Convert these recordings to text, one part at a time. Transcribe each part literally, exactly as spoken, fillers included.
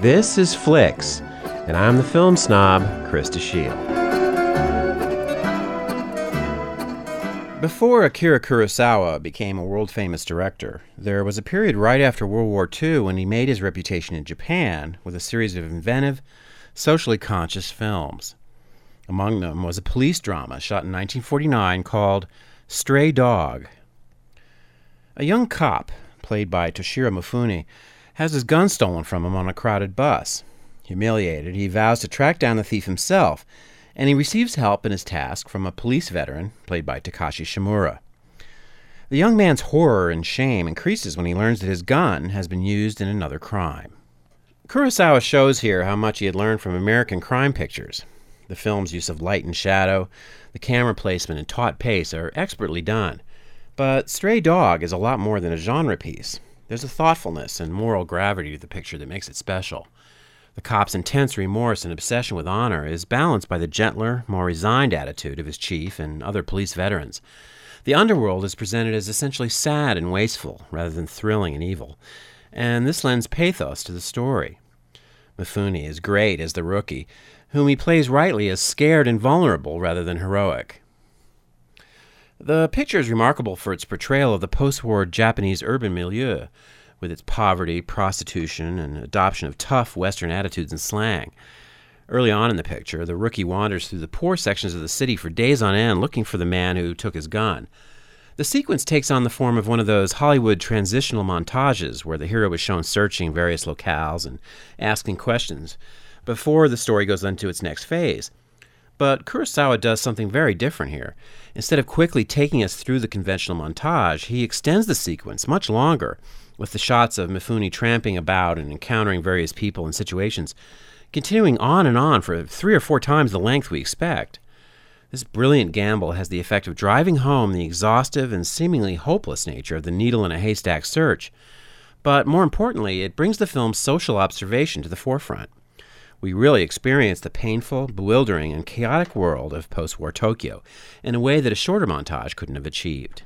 This is Flicks, and I'm the film snob, Chris DeShield. Before Akira Kurosawa became a world-famous director, there was a period right after World War Two when he made his reputation in Japan with a series of inventive, socially conscious films. Among them was a police drama shot in nineteen forty-nine called Stray Dog. A young cop, played by Toshiro Mifune, has his gun stolen from him on a crowded bus. Humiliated, he vows to track down the thief himself, and he receives help in his task from a police veteran, played by Takashi Shimura. The young man's horror and shame increases when he learns that his gun has been used in another crime. Kurosawa shows here how much he had learned from American crime pictures. The film's use of light and shadow, the camera placement, and taut pace are expertly done. But Stray Dog is a lot more than a genre piece. There's a thoughtfulness and moral gravity to the picture that makes it special. The cop's intense remorse and obsession with honor is balanced by the gentler, more resigned attitude of his chief and other police veterans. The underworld is presented as essentially sad and wasteful, rather than thrilling and evil, and this lends pathos to the story. Mifune is great as the rookie, whom he plays rightly as scared and vulnerable rather than heroic. The picture is remarkable for its portrayal of the post-war Japanese urban milieu, with its poverty, prostitution, and adoption of tough Western attitudes and slang. Early on in the picture, the rookie wanders through the poor sections of the city for days on end looking for the man who took his gun. The sequence takes on the form of one of those Hollywood transitional montages where the hero is shown searching various locales and asking questions before the story goes into its next phase. But Kurosawa does something very different here. Instead of quickly taking us through the conventional montage, he extends the sequence much longer, with the shots of Mifune tramping about and encountering various people and situations, continuing on and on for three or four times the length we expect. This brilliant gamble has the effect of driving home the exhaustive and seemingly hopeless nature of the needle in a haystack search. But more importantly, it brings the film's social observation to the forefront. We really experience the painful, bewildering, and chaotic world of post-war Tokyo in a way that a shorter montage couldn't have achieved.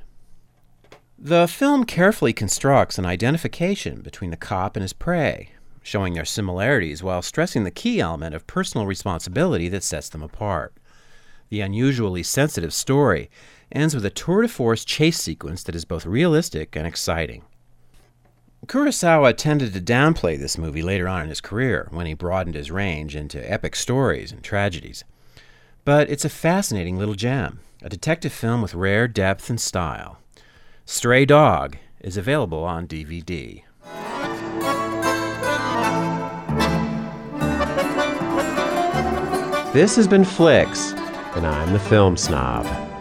The film carefully constructs an identification between the cop and his prey, showing their similarities while stressing the key element of personal responsibility that sets them apart. The unusually sensitive story ends with a tour de force chase sequence that is both realistic and exciting. Kurosawa tended to downplay this movie later on in his career, when he broadened his range into epic stories and tragedies. But it's a fascinating little gem, a detective film with rare depth and style. Stray Dog is available on D V D. This has been Flicks, and I'm the film snob.